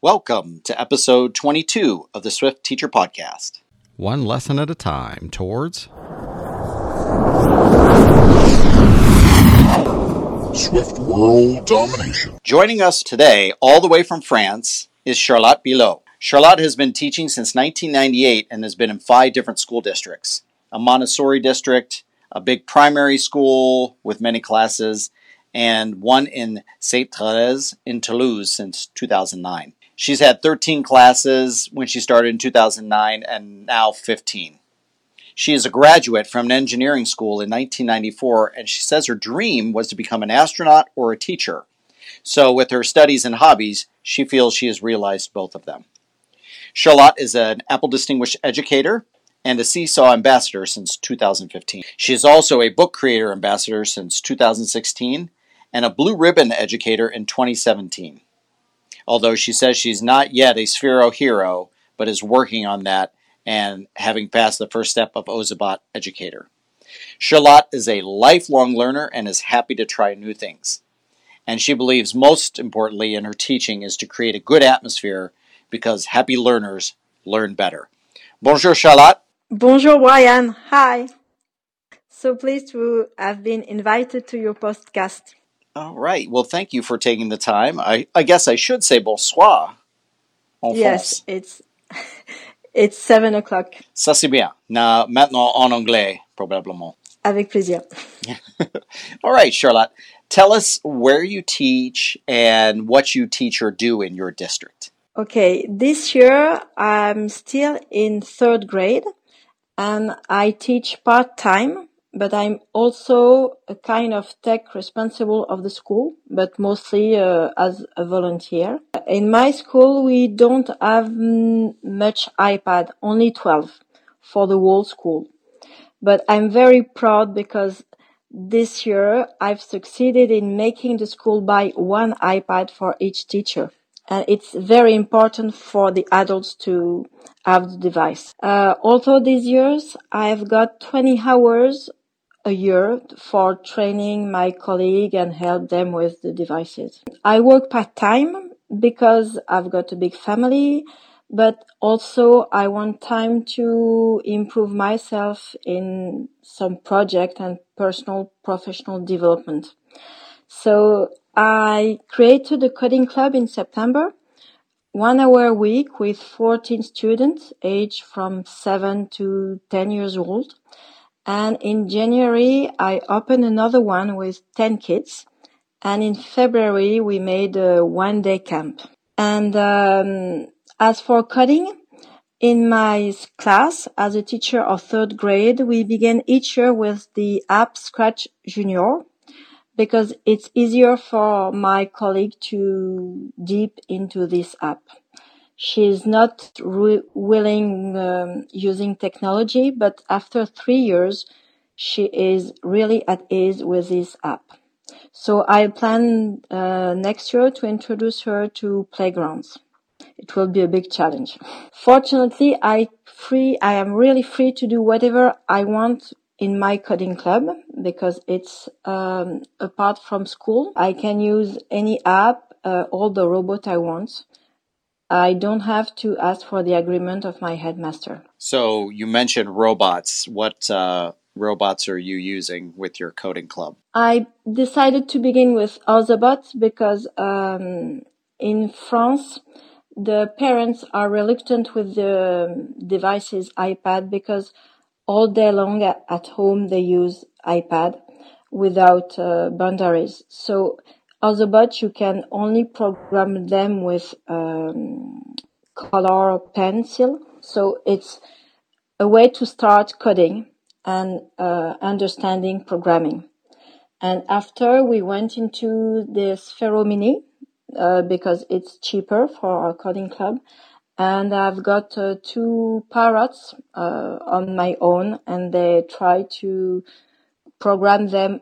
Welcome to episode 22 of the Swift Teacher Podcast. One lesson at a time towards Swift World Domination. Joining us today, all the way from France, is Charlotte Billot. Charlotte has been teaching since 1998 and has been in 5 different school districts. A Montessori district, a big primary school with many classes, and one in St. Therese in Toulouse since 2009. She's had 13 classes when she started in 2009 and now 15. She is a graduate from an engineering school in 1994, and she says her dream was to become an astronaut or a teacher. So with her studies and hobbies, she feels she has realized both of them. Charlotte is an Apple Distinguished Educator and a Seesaw Ambassador since 2015. She is also a Book Creator Ambassador since 2016 and a Blue Ribbon Educator in 2017. Although she says she's not yet a Sphero Hero, but is working on that and having passed the first step of Ozobot Educator. Charlotte is a lifelong learner and is happy to try new things. And she believes most importantly in her teaching is to create a good atmosphere because happy learners learn better. Bonjour, Charlotte. Bonjour, Brian. Hi. So pleased to have been invited to your podcast. All right. Well, thank you for taking the time. I guess I should say bonsoir. Yes, France. It's 7:00. Ça c'est bien. Now, maintenant en anglais, probablement. Avec plaisir. All right, Charlotte. Tell us where you teach and what you teach or do in your district. Okay. This year, I'm still in 3rd grade, and I teach part-time. But I'm also a kind of tech responsible of the school, but mostly as a volunteer. In my school, we don't have much iPad, only 12 for the whole school. But I'm very proud because this year I've succeeded in making the school buy 1 iPad for each teacher. And it's very important for the adults to have the device. Also these years, I've got 20 hours a year for training my colleague and help them with the devices. I work part-time because I've got a big family, but also I want time to improve myself in some project and personal professional development. So I created a coding club in September, 1 hour a week with 14 students aged from 7 to 10 years old. And in January, I opened another one with 10 kids. And in February, we made a 1-day camp. And as for coding, in my class, as a teacher of 3rd grade, we began each year with the app Scratch Junior because it's easier for my colleague to deep into this app. She's not using technology, but after 3 years, she is really at ease with this app. So I plan next year to introduce her to playgrounds. It will be a big challenge. Fortunately, I am really free to do whatever I want in my coding club because it's apart from school. I can use any app, all the robot I want. I don't have to ask for the agreement of my headmaster. So you mentioned robots. What robots are you using with your coding club? I decided to begin with Ozobot because in France, the parents are reluctant with the devices iPad because all day long at home they use iPad without boundaries. So Ozobot, you can only program them with color or pencil. So it's a way to start coding and understanding programming. And after we went into the Sphero Mini because it's cheaper for our coding club. And I've got 2 parrots on my own, and they try to program them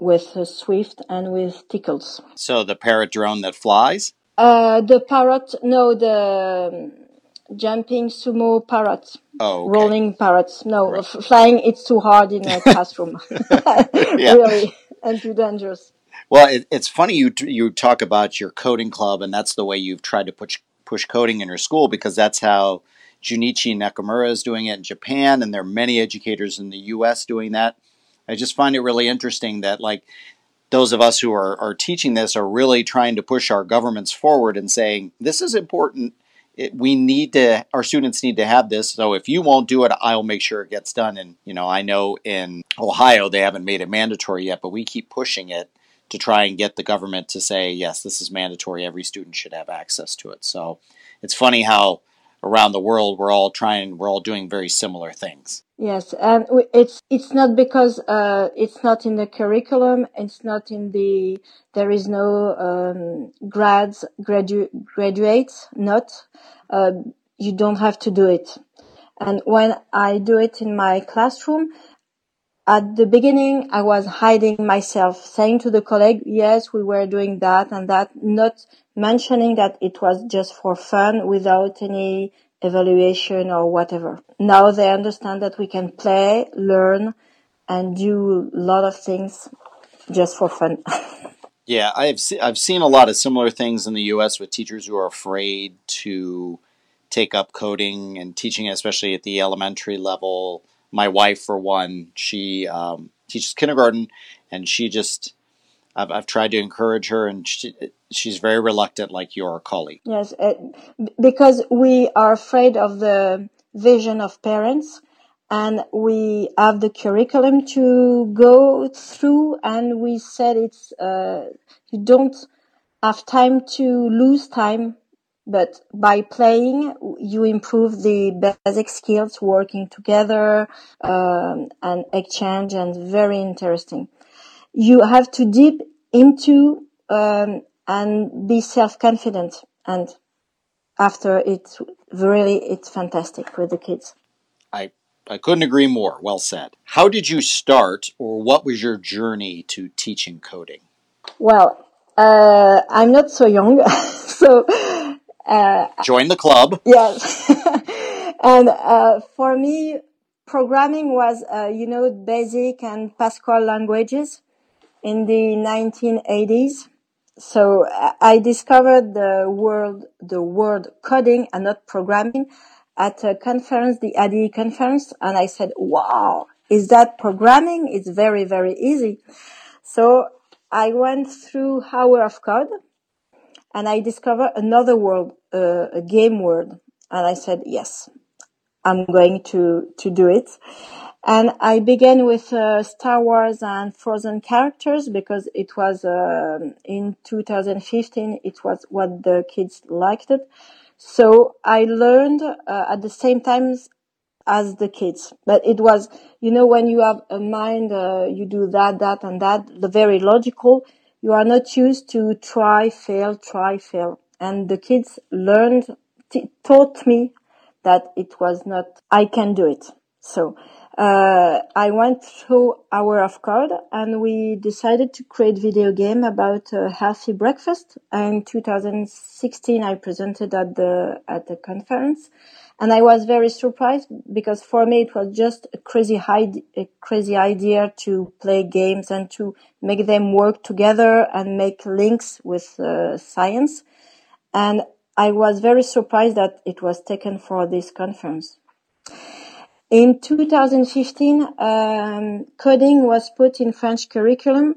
with Swift and with Tickles. So the parrot drone that flies? The jumping sumo parrot. Oh, okay. Rolling parrots. No, right. Flying, it's too hard in a classroom. Really, and too dangerous. Well, it's funny you talk about your coding club, and that's the way you've tried to push coding in your school, because that's how Junichi Nakamura is doing it in Japan, and there are many educators in the U.S. doing that. I just find it really interesting that, like, those of us who are teaching this are really trying to push our governments forward and saying, this is important. Our students need to have this. So if you won't do it, I'll make sure it gets done. And, you know, I know in Ohio, they haven't made it mandatory yet, but we keep pushing it to try and get the government to say, yes, this is mandatory. Every student should have access to it. So it's funny how around the world we're all doing very similar things. Yes, and it's not because it's not in the curriculum. It's not in the. There is no graduates. You don't have to do it. And when I do it in my classroom, at the beginning I was hiding myself, saying to the colleague, "Yes, we were doing that and that," not mentioning that it was just for fun without any evaluation or whatever. Now they understand that we can play, learn, and do a lot of things just for fun. Yeah, I've seen a lot of similar things in the U.S. with teachers who are afraid to take up coding and teaching, especially at the elementary level. My wife, for one, she teaches kindergarten, and she just... I've tried to encourage her, and she's very reluctant, like your colleague. Yes, because we are afraid of the vision of parents, and we have the curriculum to go through, and we said it's you don't have time to lose time, but by playing, you improve the basic skills, working together, and exchange, and very interesting. You have to dip into and be self-confident, and after it's fantastic with the kids. I couldn't agree more. Well said. How did you start, or what was your journey to teaching coding? Well, I'm not so young, so join the club. Yes, and for me, programming was BASIC and Pascal languages in the 1980s. So I discovered the word coding and not programming at a conference, the IDE conference, and I said, wow, is that programming? It's very, very easy. So I went through Hour of Code, and I discovered another word, a game word, and I said, yes, I'm going to do it. And I began with Star Wars and Frozen characters, because it was in 2015, it was what the kids liked it. So I learned at the same time as the kids. But it was, when you have a mind, you do that, and that, the very logical, you are not used to try, fail. And the kids taught me that it was not, I can do it. So I went through Hour of Code, and we decided to create video game about a healthy breakfast. In 2016, I presented at the conference, and I was very surprised, because for me it was just a crazy idea to play games and to make them work together and make links with science. And I was very surprised that it was taken for this conference. In 2015, coding was put in French curriculum,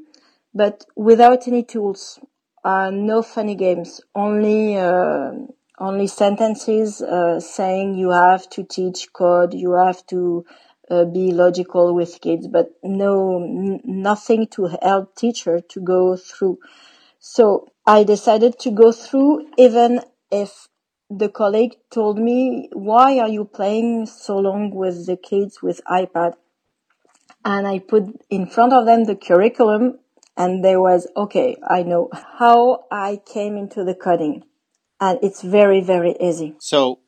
but without any tools, no funny games, only sentences saying you have to teach code, you have to be logical with kids, but nothing to help teacher to go through. So I decided to go through, even if the colleague told me, why are you playing so long with the kids with iPad? And I put in front of them the curriculum, and they was, okay, I know how I came into the coding. And it's very, very easy. So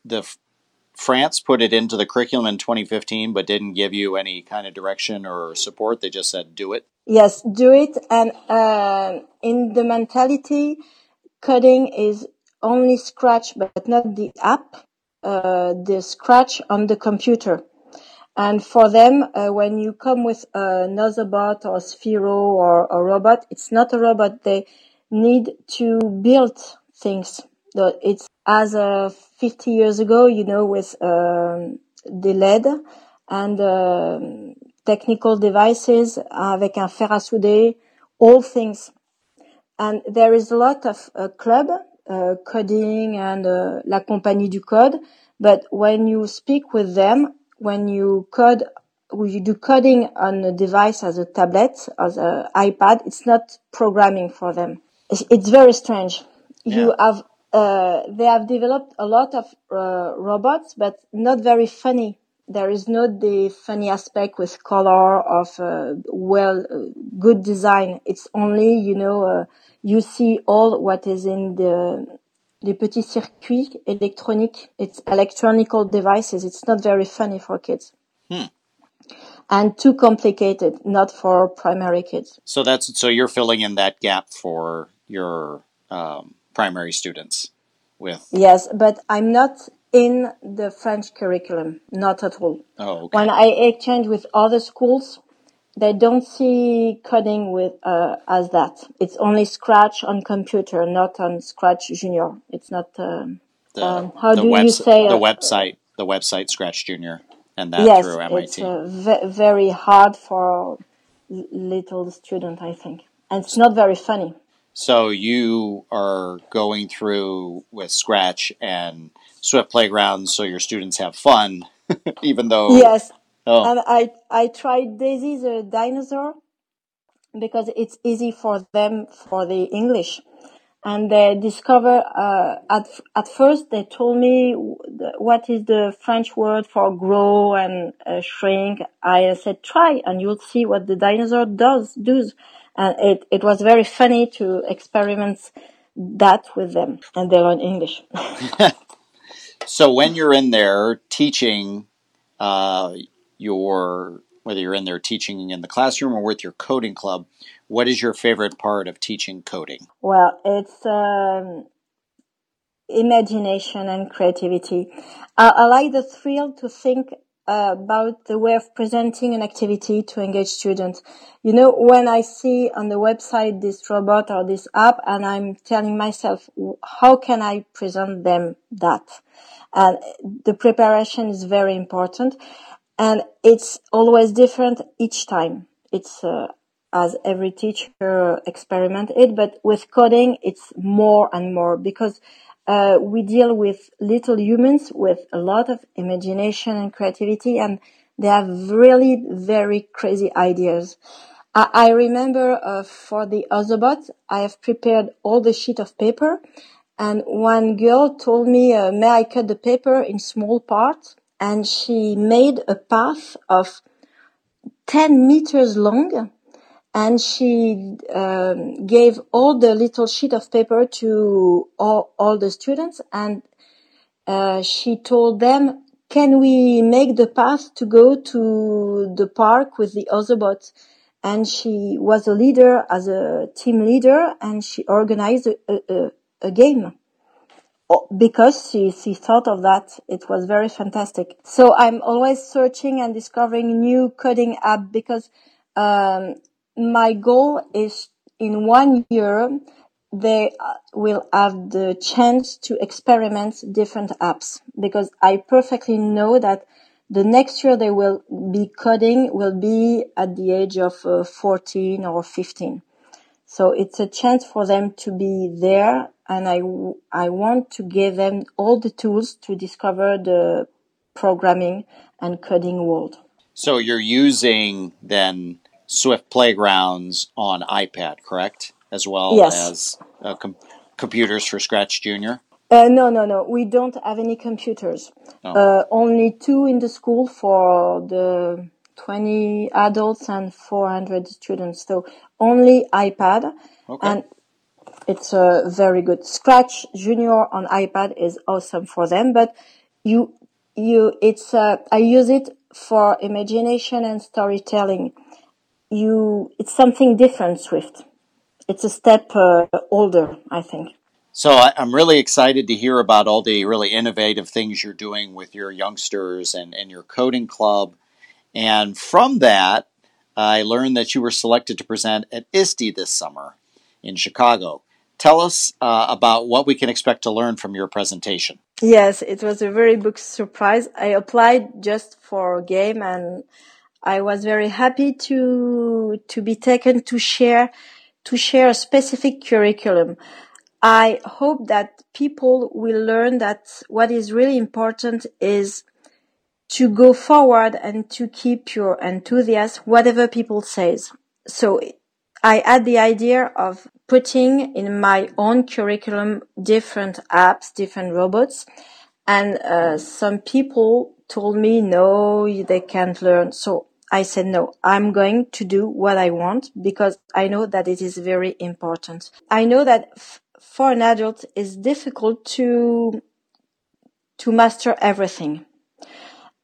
France put it into the curriculum in 2015, but didn't give you any kind of direction or support. They just said, do it. Yes, do it. And in the mentality, coding is only Scratch, but not the app, the Scratch on the computer. And for them, when you come with an Ozobot or Sphero or a robot, it's not a robot. They need to build things. It's as 50 years ago, you know, with the LED and technical devices, avec un fer à souder, all things. And there is a lot of club coding and La Compagnie du Code. But when you speak with them, when you code, when you do coding on a device as a tablet, as an iPad, it's not programming for them. It's very strange. Yeah. You have they have developed a lot of robots, but not very funny. There is not the funny aspect with color of good design. It's only, you know, you see all what is in the petits circuits électroniques. It's electronical devices. It's not very funny for kids. Hmm. And too complicated, not for primary kids. So you're filling in that gap for your primary students with. Yes, but I'm not in the French curriculum, not at all. Oh, okay. When I exchange with other schools, they don't see coding with as that. It's only Scratch on computer, not on Scratch Junior. It's not the website Scratch Junior, and that through MIT. It's very hard for little student, I think, and it's not very funny. So you are going through with Scratch and Swift Playgrounds so your students have fun, even though... Yes, and I tried Daisy the dinosaur because it's easy for them for the English. And they discover, at first they told me what is the French word for grow and shrink. I said, try and you'll see what the dinosaur does. And it was very funny to experiment that with them, and they learn English. So when you're in there teaching, whether you're in there teaching in the classroom or with your coding club, what is your favorite part of teaching coding? Well, it's imagination and creativity. I like the thrill to think about the way of presenting an activity to engage students. You know, when I see on the website this robot or this app, and I'm telling myself, how can I present them that? And the preparation is very important, and it's always different each time. It's as every teacher experimented, but with coding, it's more and more because we deal with little humans with a lot of imagination and creativity, and they have really very crazy ideas. I remember for the Ozobot, I have prepared all the sheet of paper, and one girl told me, may I cut the paper in small parts? And she made a path of 10 meters long, and she gave all the little sheet of paper to all the students, and she told them, can we make the path to go to the park with the Ozobot? And she was a leader, as a team leader, and she organized a game. Because she thought of that, it was very fantastic. So I'm always searching and discovering new coding app because my goal is in 1 year, they will have the chance to experiment different apps because I perfectly know that the next year they will be coding will be at the age of 14 or 15. So it's a chance for them to be there, and I want to give them all the tools to discover the programming and coding world. So you're using then Swift Playgrounds on iPad, correct? As well as computers for Scratch Junior? No. We don't have any computers. Oh. Only two in the school for the 20 adults and 400 students. So only iPad. Okay. And it's very good. Scratch Junior on iPad is awesome for them, but I use it for imagination and storytelling. It's something different, Swift. It's a step older, I think. So I'm really excited to hear about all the really innovative things you're doing with your youngsters and your coding club. And from that, I learned that you were selected to present at ISTE this summer in Chicago. Tell us about what we can expect to learn from your presentation. Yes, it was a very big surprise. I applied just for a game, and I was very happy to be taken to share a specific curriculum. I hope that people will learn that what is really important is to go forward and to keep your enthusiasm, whatever people says. So I had the idea of putting in my own curriculum different apps, different robots, and some people told me, no, they can't learn. So I said, no, I'm going to do what I want because I know that it is very important. I know that for an adult it's difficult to master everything.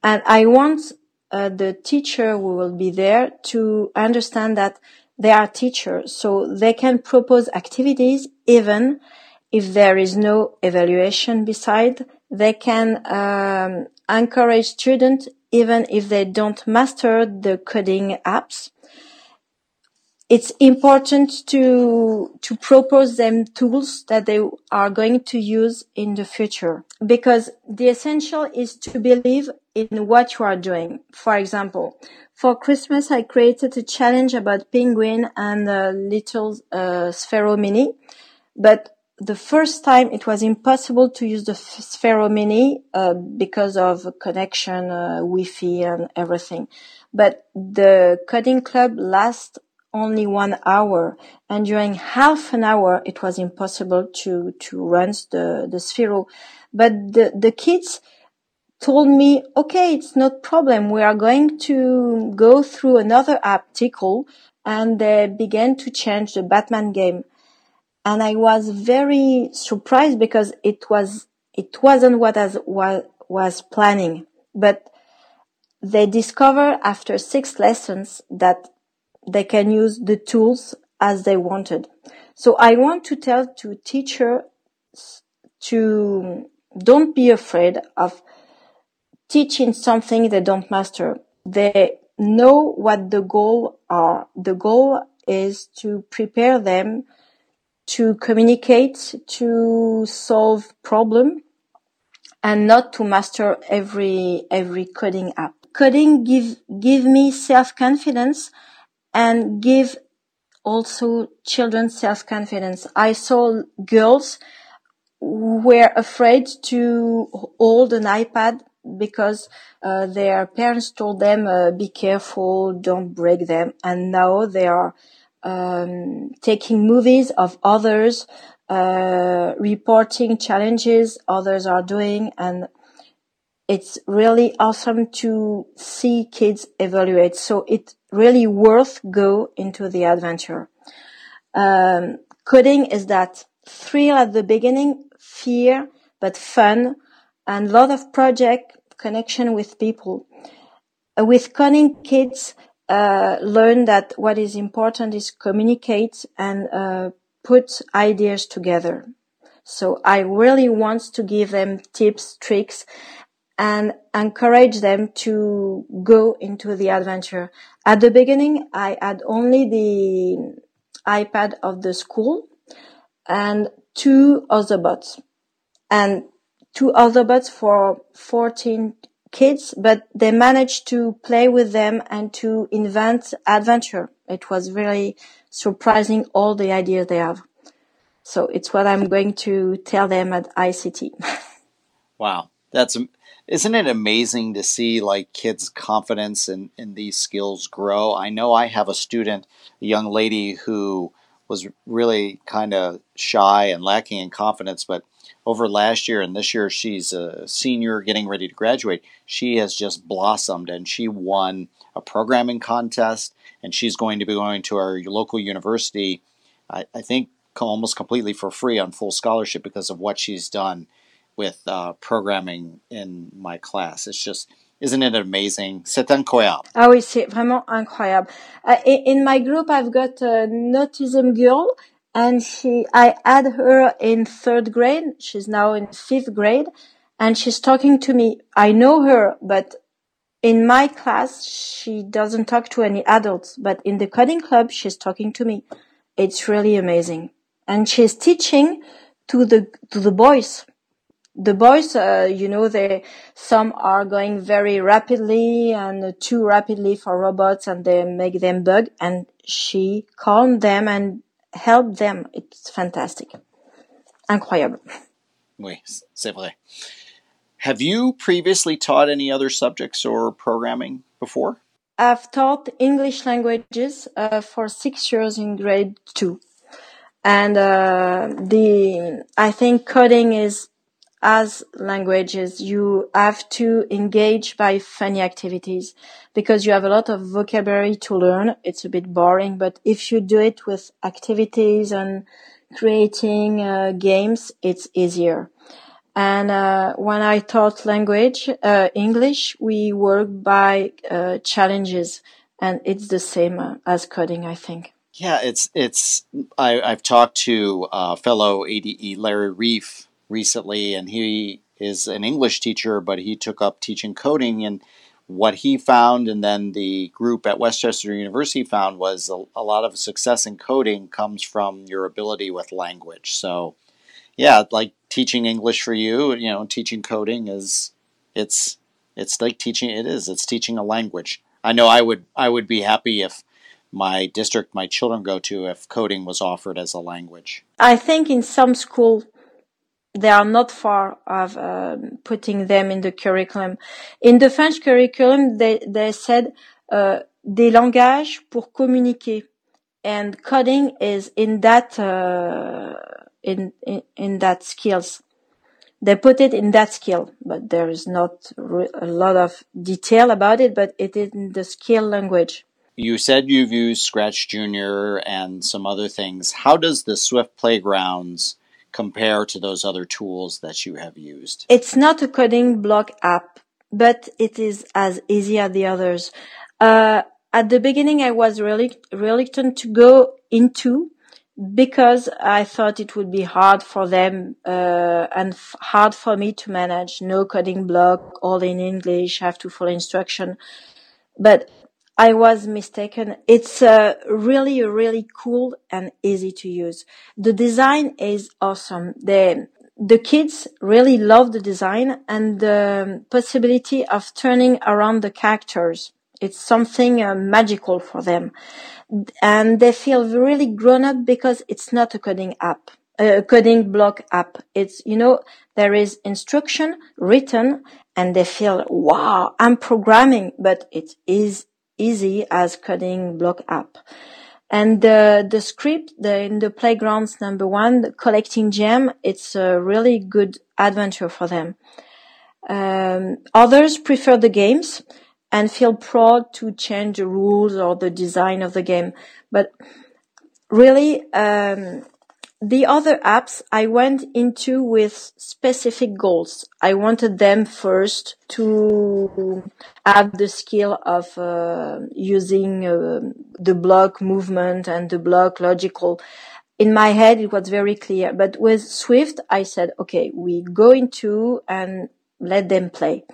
And I want the teacher who will be there to understand that they are teachers, so they can propose activities even if there is no evaluation beside. They can encourage students even if they don't master the coding apps. It's important to propose them tools that they are going to use in the future, because the essential is to believe in what you are doing. For example, for Christmas, I created a challenge about Penguin and a little Sphero Mini, but the first time it was impossible to use the Sphero Mini because of connection, Wi-Fi and everything. But the coding club lasts only 1 hour, and during half an hour it was impossible to run the Sphero. But the kids told me, okay, it's not problem, we are going to go through another app, Tickle, and they began to change the Batman game. And I was very surprised because it wasn't what I was planning. But they discovered after 6 lessons that they can use the tools as they wanted. So I want to tell to teachers to don't be afraid of teaching something they don't master. They know what the goal are. The goal is to prepare them to communicate, to solve problem, and not to master every coding app. Coding give me self-confidence, and give also children self-confidence. I saw girls who were afraid to hold an iPad because their parents told them, be careful, don't break them. And now they are taking movies of others, reporting challenges others are doing. And it's really awesome to see kids evaluate. So it really worth go into the adventure. Coding is that thrill at the beginning, fear, but fun, and lot of project connection with people. With coding, kids learn that what is important is communicate and put ideas together. So I really want to give them tips, tricks, and encourage them to go into the adventure. At the beginning, I had only the iPad of the school and 2 Ozobots. And 2 Ozobots for 14 kids, but they managed to play with them and to invent adventure. It was really surprising, all the ideas they have. So it's what I'm going to tell them at ICT. Wow, isn't it amazing to see like kids' confidence in these skills grow? I know I have a student, a young lady who was really kind of shy and lacking in confidence, but over last year and this year, she's a senior getting ready to graduate. She has just blossomed, and she won a programming contest, and she's going to be going to our local university, I think almost completely for free on full scholarship because of what she's done with programming in my class. It's just, isn't it amazing? C'est incroyable. Ah oui, c'est vraiment incroyable. In my group, I've got an autism girl, and I had her in 3rd grade. She's now in 5th grade, and she's talking to me. I know her, but In my class, she doesn't talk to any adults, but in the coding club, she's talking to me. It's really amazing. And she's teaching to the boys. The boys, some are going very rapidly and too rapidly for robots, and they make them bug, and she calmed them and helped them. It's fantastic. Incroyable. Oui, c'est vrai. Have you previously taught any other subjects or programming before? I've taught English languages for 6 years in grade 2. And I think coding is as languages. You have to engage by funny activities because you have a lot of vocabulary to learn. It's a bit boring, but if you do it with activities and creating games, it's easier. And when I taught English, we worked by challenges, and it's the same as coding, I think. Yeah, I've talked to fellow ADE Larry Reef recently, and he is an English teacher, but he took up teaching coding, and what he found, and then the group at Westchester University found, was a lot of success in coding comes from your ability with language. So yeah, like teaching English for you, teaching coding is teaching a language. I know I would be happy if my district my children go to, if coding was offered as a language. I think in some school they are not far of putting them in the curriculum. In the French curriculum, they said des langages pour communiquer, and coding is in that in that skills. They put it in that skill, but there is not a lot of detail about it. But it is in the skill language. You said you've used Scratch Junior and some other things. How does the Swift Playgrounds compare to those other tools that you have used? It's not a coding block app, but it is as easy as the others. At the beginning, I was really reluctant to go into because I thought it would be hard for them and hard for me to manage. No coding block, all in English, have to follow instruction. But I was mistaken. It's really, really cool and easy to use. The design is awesome. The kids really love the design and the possibility of turning around the characters. It's something magical for them. And they feel really grown up because it's not a coding app, a coding block app. It's, there is instruction written and they feel, wow, I'm programming, but it is easy as coding block app. And the script in the Playgrounds number 1, the collecting gem, it's a really good adventure for them. Others prefer the games and feel proud to change the rules or the design of the game. But really, the other apps I went into with specific goals. I wanted them first to have the skill of using the block movement and the block logical. In my head, it was very clear. But with Swift, I said, okay, we go into and let them play.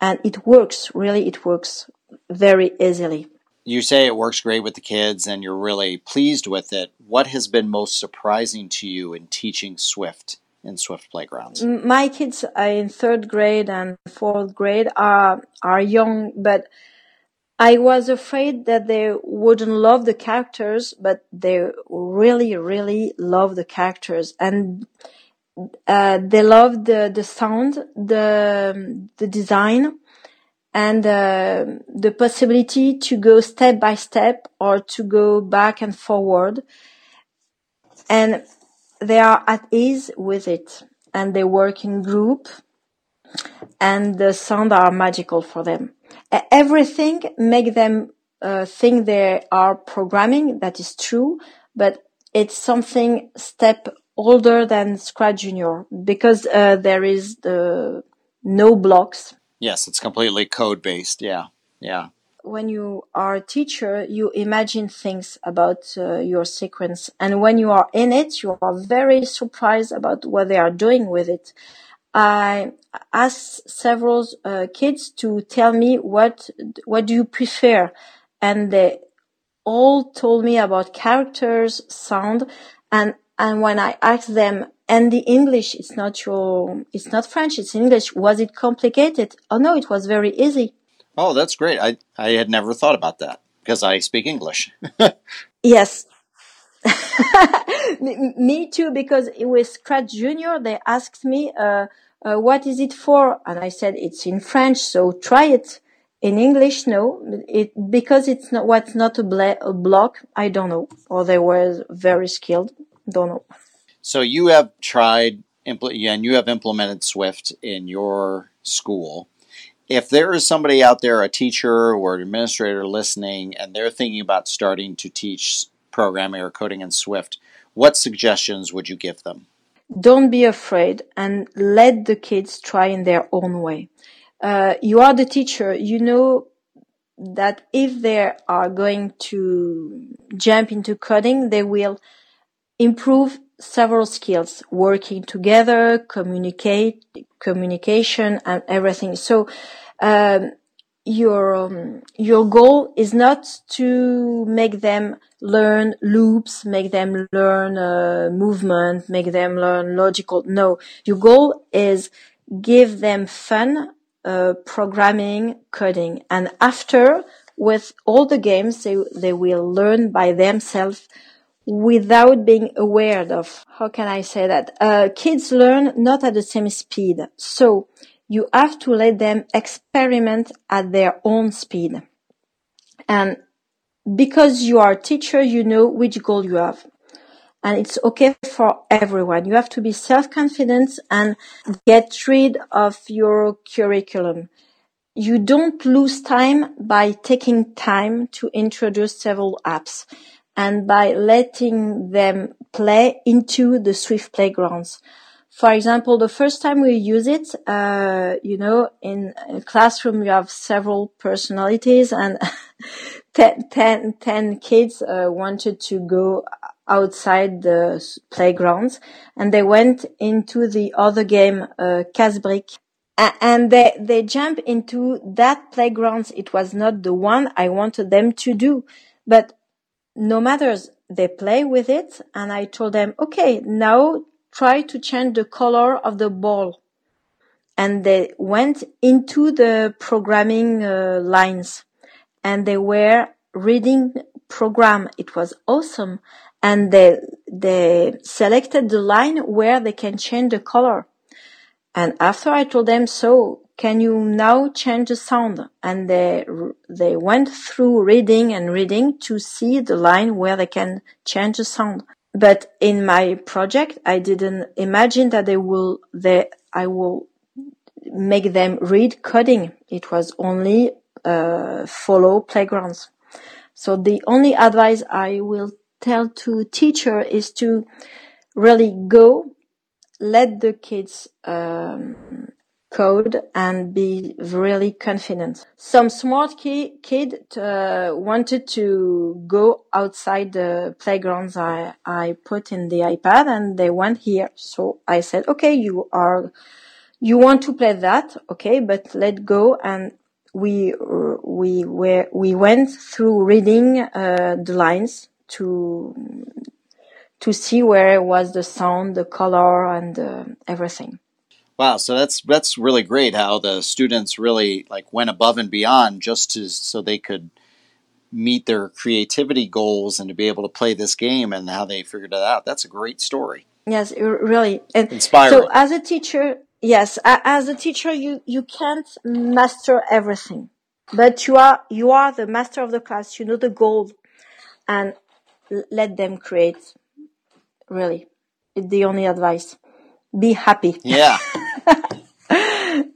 And it works, really, it works very easily. You say it works great with the kids and you're really pleased with it. What has been most surprising to you in teaching Swift in Swift Playgrounds? My kids in 3rd grade and 4th grade are young, but I was afraid that they wouldn't love the characters, but they really, really love the characters. And they love the sound, the design, and the possibility to go step by step or to go back and forward. And they are at ease with it. And they work in group. And the sounds are magical for them. Everything makes them think they are programming. That is true. But it's something step older than Scratch Junior. Because there is no blocks. Yes, it's completely code-based, yeah. When you are a teacher, you imagine things about your sequence. And when you are in it, you are very surprised about what they are doing with it. I asked several kids to tell me what do you prefer, and they all told me about characters, sound, and when I asked them, and the English, it's not French, it's English. Was it complicated? Oh no, it was very easy. Oh, that's great. I had never thought about that because I speak English. Yes. Me too, because with Scratch Junior, they asked me, what is it for? And I said, it's in French, so try it. In English, no, because it's not, what's not a block, I don't know. Or they were very skilled, don't know. So you have tried, and you have implemented Swift in your school. If there is somebody out there, a teacher or an administrator listening, and they're thinking about starting to teach programming or coding in Swift, what suggestions would you give them? Don't be afraid and let the kids try in their own way. You are the teacher. You know that if they are going to jump into coding, they will improve several skills, working together, communication, and everything. So, your goal is not to make them learn loops, make them learn movement, make them learn logical. No, your goal is give them fun, programming, coding, and after, with all the games, they will learn by themselves without being aware of. How can I say that? Kids learn not at the same speed, so you have to let them experiment at their own speed. And because you are a teacher, you know which goal you have. And it's okay for everyone. You have to be self-confident and get rid of your curriculum. You don't lose time by taking time to introduce several apps and by letting them play into the Swift Playgrounds. For example, the first time we use it, in a classroom, you have several personalities and 10 kids wanted to go outside the playgrounds, and they went into the other game, Casbrick, and they jumped into that playground. It was not the one I wanted them to do, but no matter, they play with it, and I told them, okay, now try to change the color of the ball, and they went into the programming lines, and they were reading program. It was awesome. And they selected the line where they can change the color. And after I told them, so can you now change the sound? And they went through reading to see the line where they can change the sound. But in my project, I didn't imagine that I will make them read coding. It was only, follow playgrounds. So the only advice I will tell to teacher is to really go, let the kids code and be really confident. Some smart kid wanted to go outside the playgrounds I put in the iPad, and they went here. So I said, okay, you want to play that, okay, but let go. And we went through reading the lines to see where it was the sound, the color, and everything. Wow, so that's really great how the students really went above and beyond so they could meet their creativity goals and to be able to play this game and how they figured it out. That's a great story. Yes, really. And inspiring. So as a teacher, you can't master everything. But you are the master of the class. You know the goal. And let them create, really. It's the only advice. Be happy. Yeah.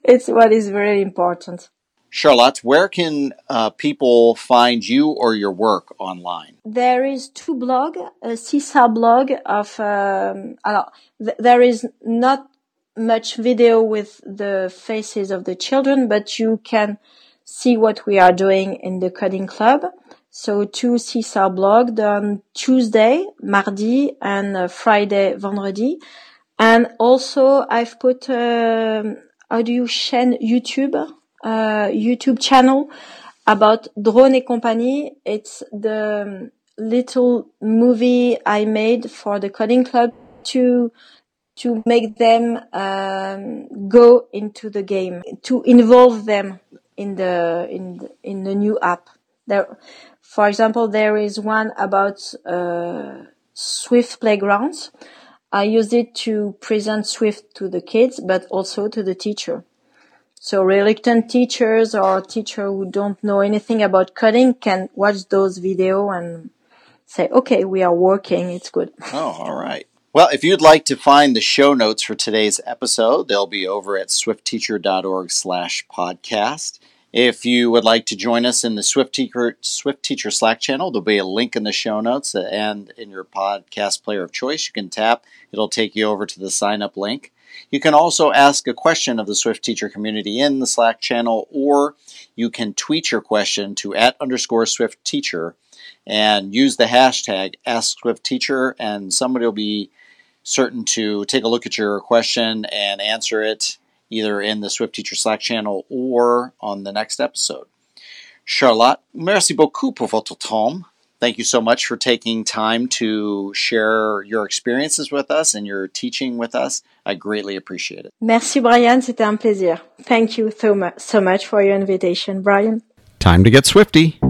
It's what is very important. Charlotte, where can people find you or your work online? There is two blogs, a Seesaw blog of... there is not much video with the faces of the children, but you can see what we are doing in the coding club. So two Seesaw blog done Tuesday, Mardi, and Friday, Vendredi. And also I've put YouTube channel about Drones et Compagnie. It's the little movie I made for the coding club to make them go into the game, to involve them in the new app. There, for example, there is one about Swift Playgrounds. I used it to present Swift to the kids, but also to the teacher. So reluctant teachers or teachers who don't know anything about coding can watch those videos and say, okay, we are working, it's good. Oh, all right. Well, if you'd like to find the show notes for today's episode, they'll be over at swiftteacher.org/podcast. If you would like to join us in the Swift Teacher Slack channel, there'll be a link in the show notes and in your podcast player of choice. You can tap. It'll take you over to the sign-up link. You can also ask a question of the Swift Teacher community in the Slack channel, or you can tweet your question to @_SwiftTeacher and use the hashtag #AskSwiftTeacher, and somebody will be certain to take a look at your question and answer it either in the Swift Teacher Slack channel or on the next episode. Charlotte, merci beaucoup pour votre temps. Thank you so much for taking time to share your experiences with us and your teaching with us. I greatly appreciate it. Merci, Brian. C'était un plaisir. Thank you so much for your invitation, Brian. Time to get Swifty.